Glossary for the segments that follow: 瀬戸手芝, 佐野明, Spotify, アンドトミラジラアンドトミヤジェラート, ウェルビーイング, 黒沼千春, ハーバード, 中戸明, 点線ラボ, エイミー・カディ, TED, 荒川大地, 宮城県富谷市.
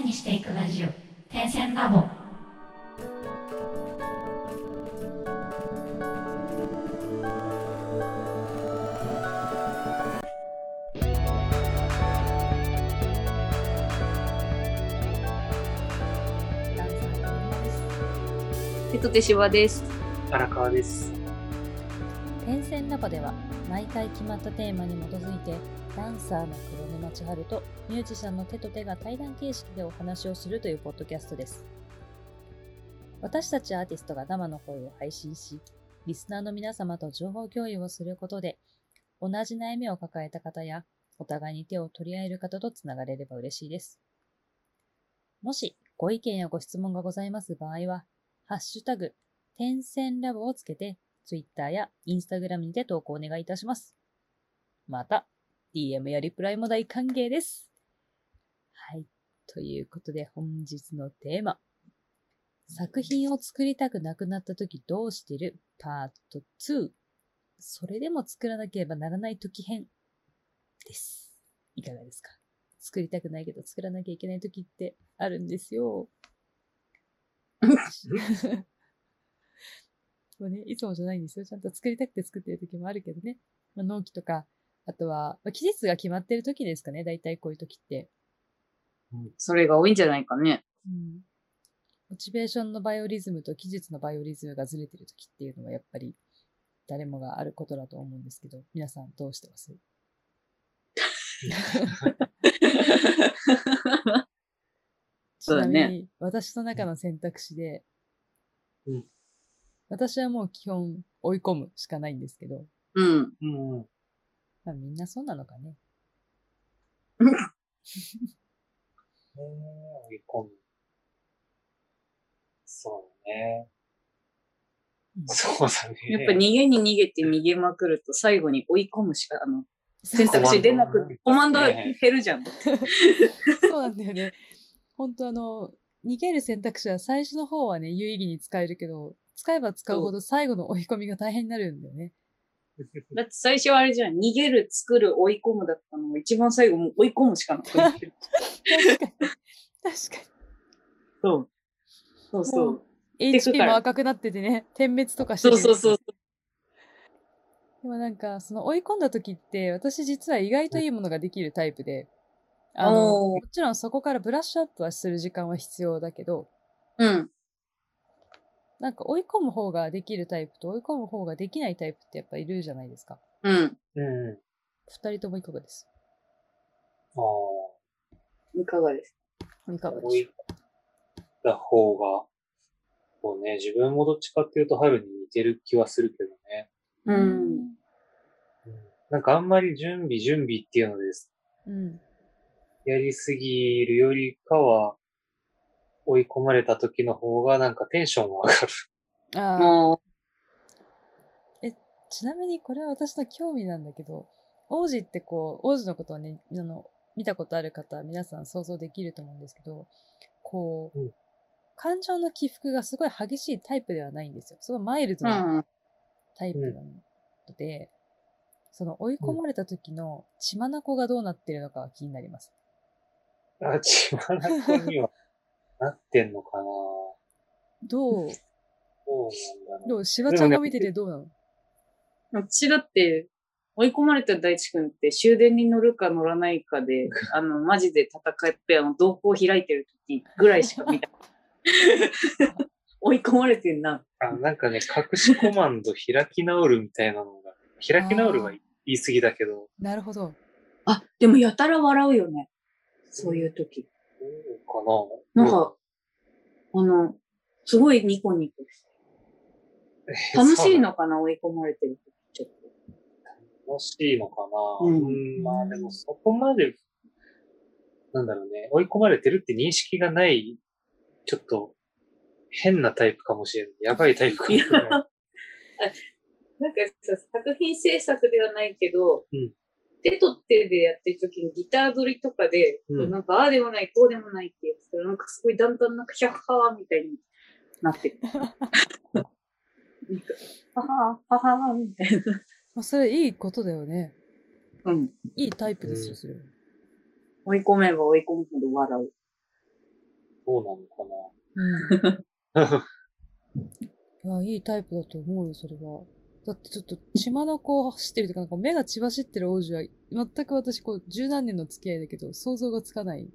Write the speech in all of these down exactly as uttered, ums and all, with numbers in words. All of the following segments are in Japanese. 線にしていくラジオ、点線ラボ。瀬戸手芝です。荒川です。点線ラボでは毎回決まったテーマに基づいてダンサーの黒沼千春とミュージシャンの手と手が対談形式でお話をするというポッドキャストです。私たちアーティストが生の声を配信し、リスナーの皆様と情報共有をすることで、同じ悩みを抱えた方やお互いに手を取り合える方とつながれれば嬉しいです。もしご意見やご質問がございます場合は、ハッシュタグ点線ラボをつけてツイッターやインスタグラムにて投稿お願いいたします。また、ディーエム やリプライも大歓迎です。はい。ということで、本日のテーマ。作品を作りたくなくなったときどうしてる？パートツー。それでも作らなければならないとき編です。いかがですか？作りたくないけど作らなきゃいけないときってあるんですよ。もうね、いつもじゃないんですよ。ちゃんと作りたくて作ってる時もあるけどね。まあ、納期とか、あとは、まあ、期日が決まってる時ですかね。だいたいこういう時って。うん、それが多いんじゃないかね。うん。モチベーションのバイオリズムと期日のバイオリズムがずれてる時っていうのはやっぱり誰もがあることだと思うんですけど、皆さんどうしてます？そうだね。ちなみに私の中の選択肢で、うん、私はもう基本追い込むしかないんですけど。うん。うん。まあみんなそうなのかね。うん。追い込む。そうね。うん、そうだね。やっぱ逃げに逃げて逃げまくると最後に追い込むしか、あの、選択肢出なくて、コマンド減るじゃん。そうなんだよね。本当あの、逃げる選択肢は最初の方はね、有意義に使えるけど、使えば使うほど最後の追い込みが大変になるんだよね。だって最初はあれじゃん、逃げる、作る、追い込むだったのが一番最後もう追い込むしかなくなってる。確かに。確かに。そう。そうそう。エイチピー も赤くなっててね、点滅とかしてる。そうそうそう。でもなんか、その追い込んだ時って、私実は意外といいものができるタイプで、あの、もちろんそこからブラッシュアップはする時間は必要だけど、うん。なんか追い込む方ができるタイプと追い込む方ができないタイプってやっぱいるじゃないですか。うん。うん。二人ともいかがです？ああ。いかがですか？いかがでしょうか？追い込んだ方が、もうね、自分もどっちかっていうと春に似てる気はするけどね。うん。うん、なんかあんまり準備準備っていうのです。うん。やりすぎるよりかは、追い込まれた時の方がなんかテンションが上がる。ああ。え、ちなみにこれは私の興味なんだけど、王子ってこう、王子のことをね、あの、見たことある方は皆さん想像できると思うんですけど、こう、うん、感情の起伏がすごい激しいタイプではないんですよ。すごいマイルドなタイプなので、うんうん、その追い込まれた時の血眼がどうなってるのかは気になります。うん、あ、血眼には。なってんのかな。どうどうなんだろう。どうしばちゃんが見ててどうなの？私だって追い込まれた大地くんって終電に乗るか乗らないかで、あのマジで戦ってあの動向開いてる時ぐらいしか見た。追い込まれてんな。あ、なんかね、隠しコマンド開き直るみたいなのが、開き直るは言い過ぎだけど。なるほど。あ、でもやたら笑うよね。そういう時。そうかな。なんか、うん、あの、すごいニコニコして。楽しいのかな、追い込まれてる時、ちょっと。楽しいのかな、うん、うん、まあでもそこまで、なんだろうね、追い込まれてるって認識がない、ちょっと、変なタイプかもしれない。やばいタイプかもしれない。なんかさ、作品制作ではないけど、うん、手と手でやってる時にギター取りとかで、うん、なんかああでもないこうでもないってやつがなんかすごいだんだんなんかひゃっはーみたいになってる。ははははみたいな。まあそれいいことだよね。うん。いいタイプですよ、それ。追い込めば追い込むほど笑う。そうなのかな。うん、いや、いいタイプだと思うよ、それは。だってちょっと血まのこう走ってるとか、なんか目が血走ってる王子は、全く私、こう、十何年の付き合いだけど、想像がつかない。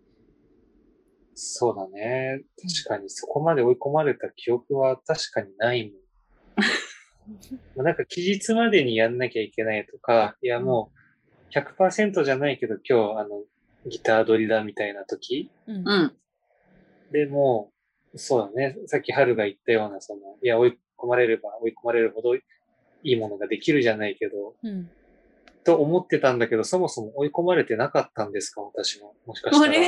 そうだね。確かに、そこまで追い込まれた記憶は確かにないもん。なんか期日までにやんなきゃいけないとか、いやもう ひゃくパーセント じゃないけど今日あのギター取りだみたいな時、うん、でもそうだね、さっき春が言ったようなそのいや追い込まれれば追い込まれるほどいいものができるじゃないけど、うん、と思ってたんだけど、そもそも追い込まれてなかったんですか私も、もしかしたら。あれだけ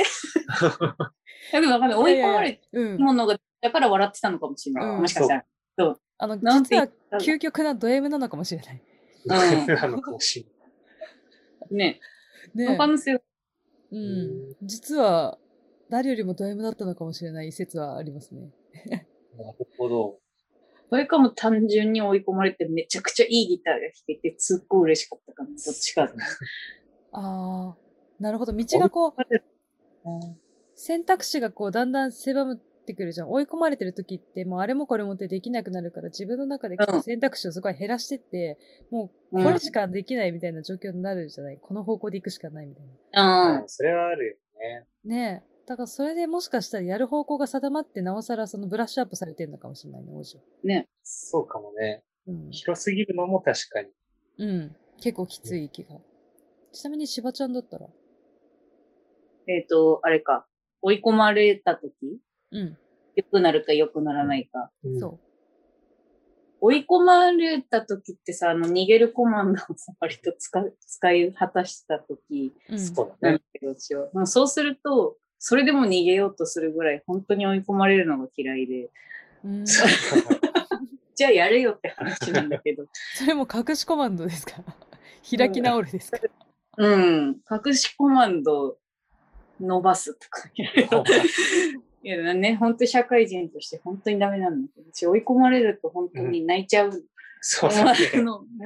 ど分かんない、追い込まれるものがだから笑ってたのかもしれない、うん、もしかしたら。そう、あの実は究極なド M なのかもしれない。ド M なのかもしれない。ねえ。他の性。うん。実は誰よりもド M だったのかもしれない説はありますね。なるほど。それかも単純に追い込まれてめちゃくちゃいいギターが弾けてすっごい嬉しかったかな。どっちか。ああ、なるほど。道がこう、うん、選択肢がこうだんだん狭まって。ってくるじゃん。追い込まれてる時ってもうあれもこれもってできなくなるから、自分の中で選択肢をそこは減らしてって、うん、もうこれしかできないみたいな状況になるじゃない、うん、この方向で行くしかないみたいな。ああ、それはあるよね。ねえ、だからそれでもしかしたらやる方向が定まってなおさらそのブラッシュアップされてるのかもしれないね、王子は。ね、そうかもね、うん、広すぎるのも確かに、うん、結構きつい気が、うん、ちなみにしばちゃんだったらえっとあれか、追い込まれた時、うん、よくなるかよくならないか、うん、そう、追い込まれた時ってさ、あの逃げるコマンドを割と 使, 使い果たした時なんだけど、うん、そうだね、もうそうするとそれでも逃げようとするぐらい本当に追い込まれるのが嫌いで、うん、じゃあやれよって話なんだけどそれも隠しコマンドですか開き直るですか、うん、隠しコマンド伸ばすとかいやね、本当社会人として本当にダメなんだけど、私追い込まれると本当に泣いちゃう。うん、そうだね、もう、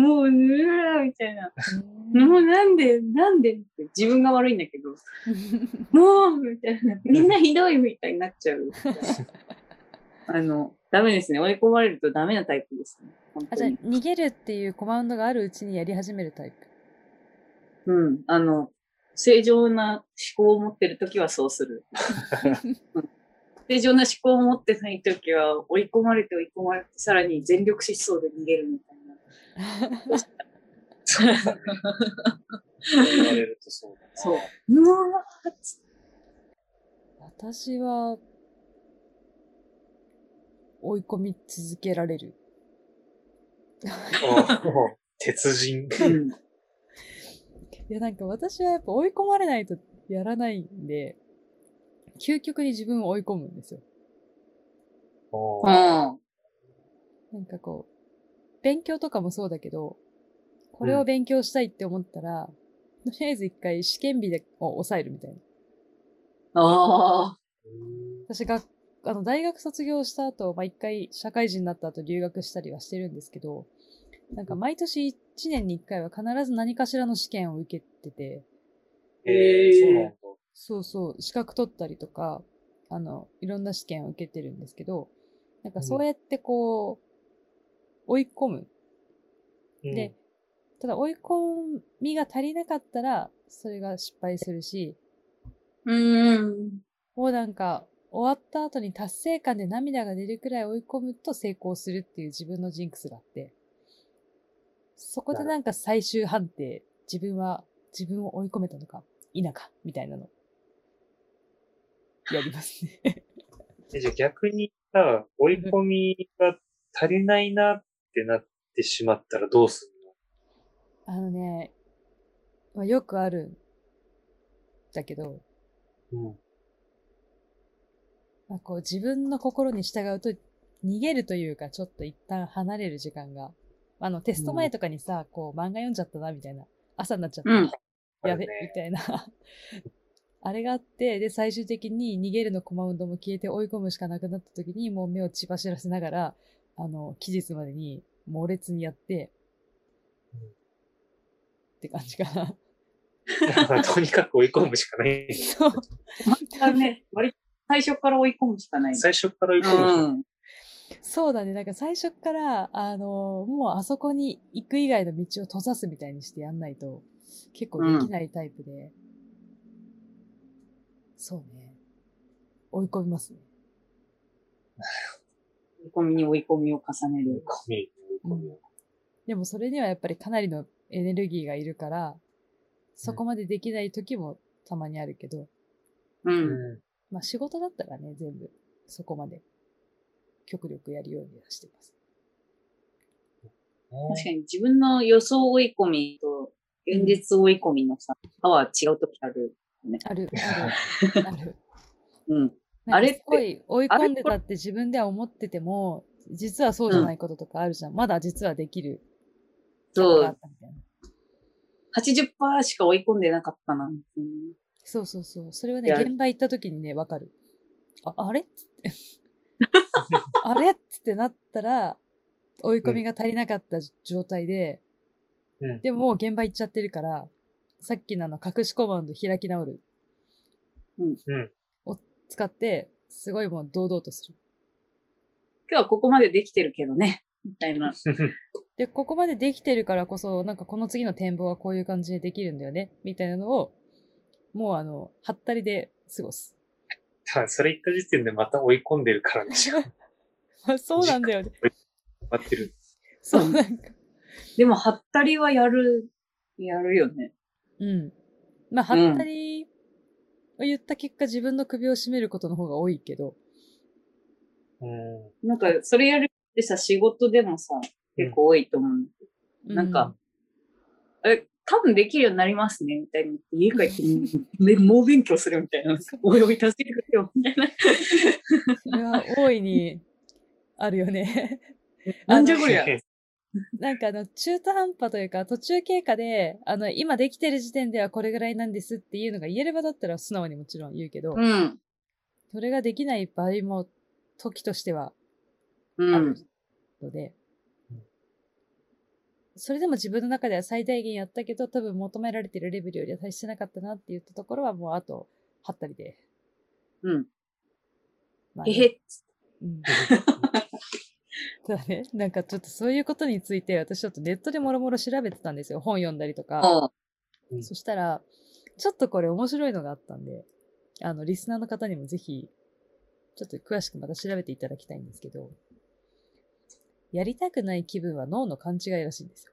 もう、うらみたいな。もうなんで、なんでって自分が悪いんだけど、もうみたいな、みんなひどいみたいになっちゃう。あの、ダメですね。追い込まれるとダメなタイプですね。本当に。あ、じゃあ逃げるっていうコマンドがあるうちにやり始めるタイプ。うん、あの、正常な思考を持ってるときはそうする正常な思考を持ってないときは追い込まれて追い込まれてさらに全力疾走で逃げるみたいな言われるとそうだね。そう、うわ私は追い込み続けられる鉄人、うんいやなんか私はやっぱ追い込まれないとやらないんで、究極に自分を追い込むんですよ。おー。なんかこう、勉強とかもそうだけど、これを勉強したいって思ったら、うん、とりあえず一回試験日を抑えるみたいな。ああ。私が、あの、大学卒業した後、まあ、一回社会人になった後留学したりはしてるんですけど、なんか毎年いちねんにいっかいは必ず何かしらの試験を受けてて、えー、そうなんだ。そうそう、資格取ったりとか、あの、いろんな試験を受けてるんですけど、なんかそうやってこう、うん、追い込む。で、ただ追い込みが足りなかったら、それが失敗するし、うーん。もうなんか、終わった後に達成感で涙が出るくらい追い込むと成功するっていう自分のジンクスがあって、そこでなんか最終判定、自分は自分を追い込めたのか否かみたいなのやりますねじゃあ逆にさ、追い込みが足りないなってなってしまったらどうするの？あのね、まあ、よくあるんだけど、うん、まあ、こう自分の心に従うと逃げるというか、ちょっと一旦離れる時間が、あのテスト前とかにさ、うん、こう漫画読んじゃったなみたいな、朝になっちゃった、うん、やべ、ね、みたいなあれがあって、で最終的に逃げるのコマウンドも消えて追い込むしかなくなった時に、もう目を血走らせながら、あの期日までに猛烈にやって、うん、って感じかなとにかく追い込むしかないそうだね、割と最初から追い込むしかない。最初から追い込むしかない。うん、そうだね。なんか最初から、あのー、もうあそこに行く以外の道を閉ざすみたいにしてやんないと、結構できないタイプで。うん、そうね。追い込みますね。追い込みに追い込みを重ねる。追い込み。でもそれにはやっぱりかなりのエネルギーがいるから、そこまでできない時もたまにあるけど。うん。まあ仕事だったらね、全部そこまで極力やるようにはしてます。確かに自分の予想追い込みと現実追い込みのさ、パワー違う時あるね。ある、ある、ある。うん。あれすごい追い込んでたって自分では思ってても、実はそうじゃないこととかあるじゃん。うん、まだ実はできる。そう。はちじゅっパーセント しか追い込んでなかったな。そうそうそう。それはね、現場行った時にね、わかる。あ、あれっつって。あれっつってなったら、追い込みが足りなかった状態で、うん、でももう現場行っちゃってるから、さっきのあの隠しコマンド開き直る。うん。を使って、すごいもう堂々とする。今日はここまでできてるけどね、みたいな。で、ここまでできてるからこそ、なんかこの次の展望はこういう感じでできるんだよね、みたいなのを、もうあの、はったりで過ごす。それ言った時点でまた追い込んでるからね。まあそうなんだよね。待ってる。そうなんか。でも、はったりはやる、やるよね。うん。まあ、はったりを言った結果、自分の首を絞めることの方が多いけど。うん、なんか、それやるってさ、仕事でもさ、結構多いと思うんだけど、うん、なんか、え、多分できるようになりますね、みたいに。家帰って、ね、猛勉強するみたいな。おいおい助けてくれよ、みたいな。それは大いにあるよね。なんじゃこりゃ。なんかあの、中途半端というか、途中経過で、あの、今できてる時点ではこれぐらいなんですっていうのが言えればだったら素直にもちろん言うけど、うん、それができない場合も、時としてはあるので、うんそれでも自分の中では最大限やったけど、多分求められてるレベルよりは達してなかったなって言ったところは、もうあと、はったりで。うん。まあね、えへっ。うん、ただね、なんかちょっとそういうことについて、私ちょっとネットでもろもろ調べてたんですよ。本読んだりとか。うん、そしたら、ちょっとこれ面白いのがあったんで、あの、リスナーの方にもぜひ、ちょっと詳しくまた調べていただきたいんですけど、やりたくない気分は脳の勘違いらしいんですよ。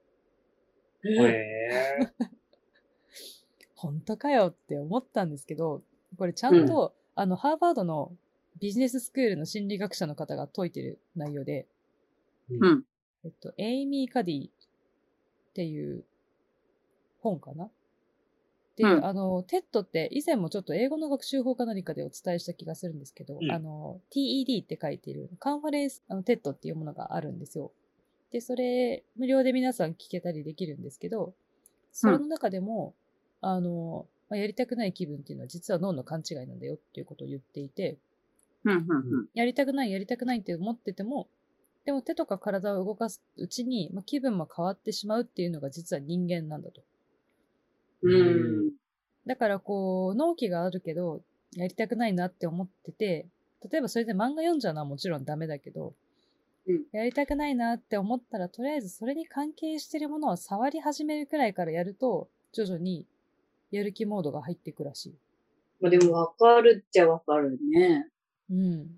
へぇー。本当かよって思ったんですけど、これちゃんと、うん、あの、ハーバードのビジネススクールの心理学者の方が解いてる内容で、うん。えっと、エイミー・カディっていう本かなで、うん、あの、テッド って以前もちょっと英語の学習法か何かでお伝えした気がするんですけど、うん、あの、テッド って書いてる、カンファレンス、あの、テッド っていうものがあるんですよ。で、それ、無料で皆さん聞けたりできるんですけど、その中でも、うん、あの、まあ、やりたくない気分っていうのは実は脳の勘違いなんだよっていうことを言っていて、うんうんうん、やりたくない、やりたくないって思ってても、でも手とか体を動かすうちに、まあ、気分も変わってしまうっていうのが実は人間なんだと。うん、だからこう、納期があるけど、やりたくないなって思ってて、例えばそれで漫画読んじゃうのはもちろんダメだけど、うん、やりたくないなって思ったら、とりあえずそれに関係してるものを触り始めるくらいからやると、徐々にやる気モードが入ってくらしい。まあでもわかるっちゃわかるね。うん。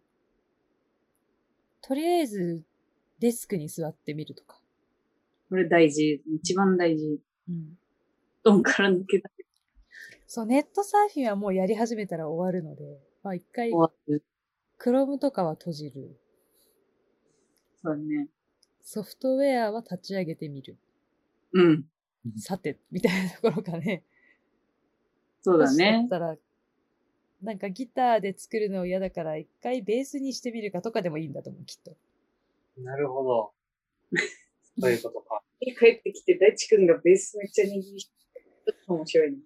とりあえずデスクに座ってみるとか。これ大事。一番大事。うん。どんから抜けた。そう、ネットサーフィンはもうやり始めたら終わるので、まあ一回、クロームとかは閉じる。そうね。ソフトウェアは立ち上げてみる。うん。さて、みたいなところかね。そうだね。だったら、なんかギターで作るの嫌だから、一回ベースにしてみるかとかでもいいんだと思う、きっと。なるほど。そういうことか。帰ってきて、大地くんがベースめっちゃ握りして、ちょっと面白いね。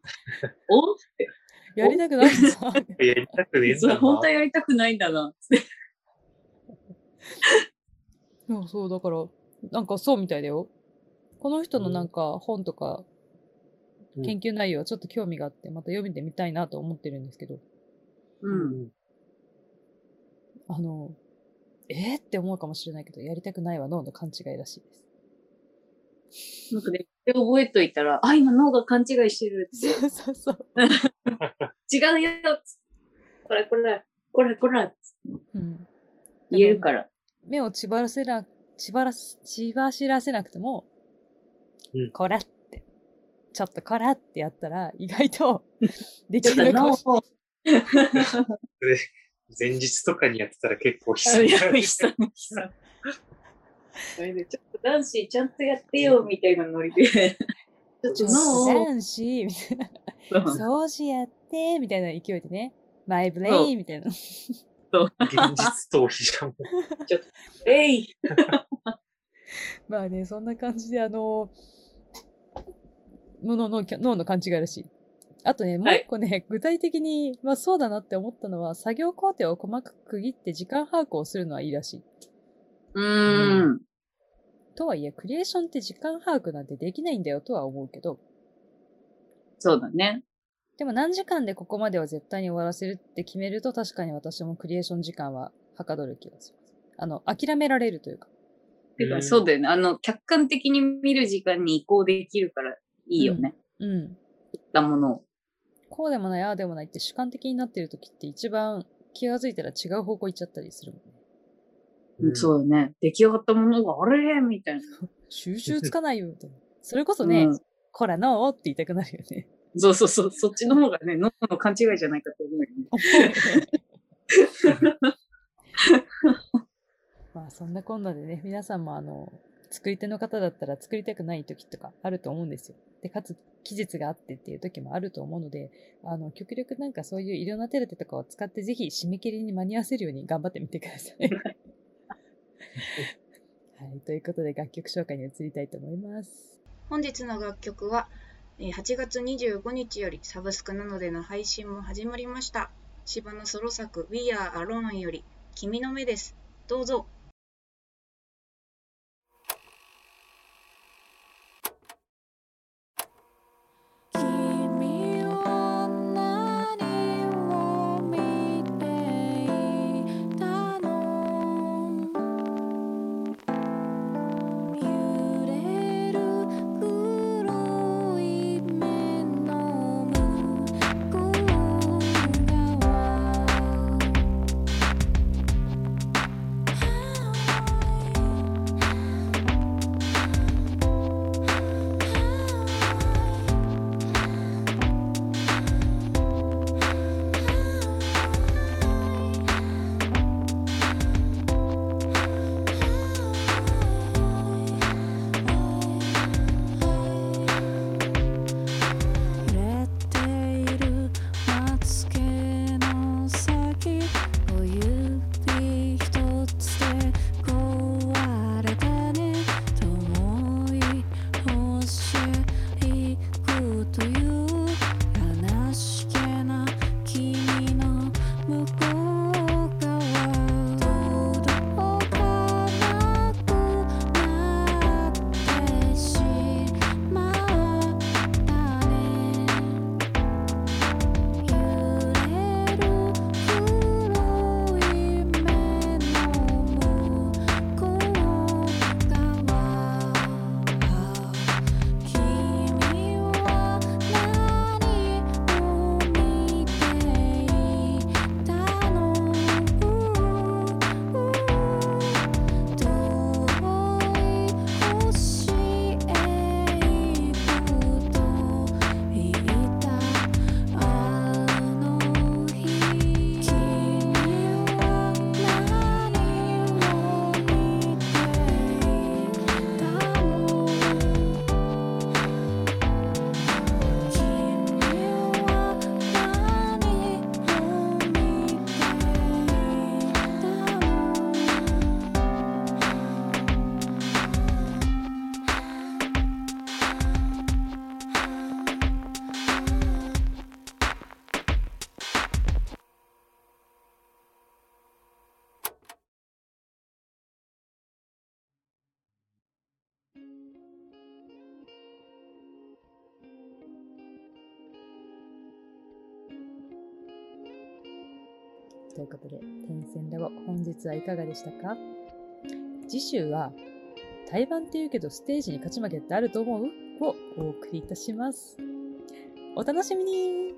おって。やりたくないんだな。やりたくないんだな。本当はやりたくないんだな。そうそう、だから、なんかそうみたいだよ。この人のなんか本とか、研究内容はちょっと興味があって、また読んでみたいなと思ってるんですけど。うん。あの、えー、って思うかもしれないけど、やりたくないは脳の勘違いらしいです。なんかね、覚えといたら、あ、今脳が勘違いしてるって。そうそうそう。違うよっつって。これこれ、これこれっつって。うん。言えるから。目をちばらせな、ちばら、ちばしらせなくても、うん、こらって、ちょっとこらってやったら、意外とできるかもしれない。前日とかにやってたら結構久々にした。それでちょっと男子ちゃんとやってよみたいなノリで。ちょっと男子みたいな。掃除やってみたいな勢いでね。マイブレイみたいな。そう。現実逃避じゃん。ちょっと、えいまあね、そんな感じで、あの、脳の、脳の勘違いらしい。あとね、もう一個ね、はい、具体的に、まあそうだなって思ったのは、作業工程を細かく区切って時間把握をするのはいいらしい。うーん。うん、とはいえ、クリエーションって時間把握なんてできないんだよとは思うけど。そうだね。でも何時間でここまでは絶対に終わらせるって決めると、確かに私もクリエーション時間ははかどる気がします。あの、諦められるというか。てか、そうだよね。あの、客観的に見る時間に移行できるからいいよね。うん。うん、だものを。こうでもないああでもないって主観的になってる時って一番気が付いたら違う方向行っちゃったりするもんね。うん、そうだね。出来上がったものがあれみたいな。収集つかないよみたいな。それこそね、うん、こらのーって言いたくなるよね。そうそうそう。そっちの方がね、脳の勘違いじゃないかと思うよね。まあそんなこんなでね、皆さんもあの、作り手の方だったら作りたくない時とかあると思うんですよ。で、かつ期日があってっていう時もあると思うので、あの、極力なんかそういういろんな手立てとかを使って、ぜひ締め切りに間に合わせるように頑張ってみてください。はい、ということで楽曲紹介に移りたいと思います。本日の楽曲は、はちがつにじゅうごにちよりサブスクなどでの配信も始まりました。柴のソロ作 We Are Alone より君の目です。どうぞ。ということで、点線ラボ本日はいかがでしたか？次週は、対バンって言うけどステージに勝ち負けってあると思う？をお送りいたします。お楽しみに。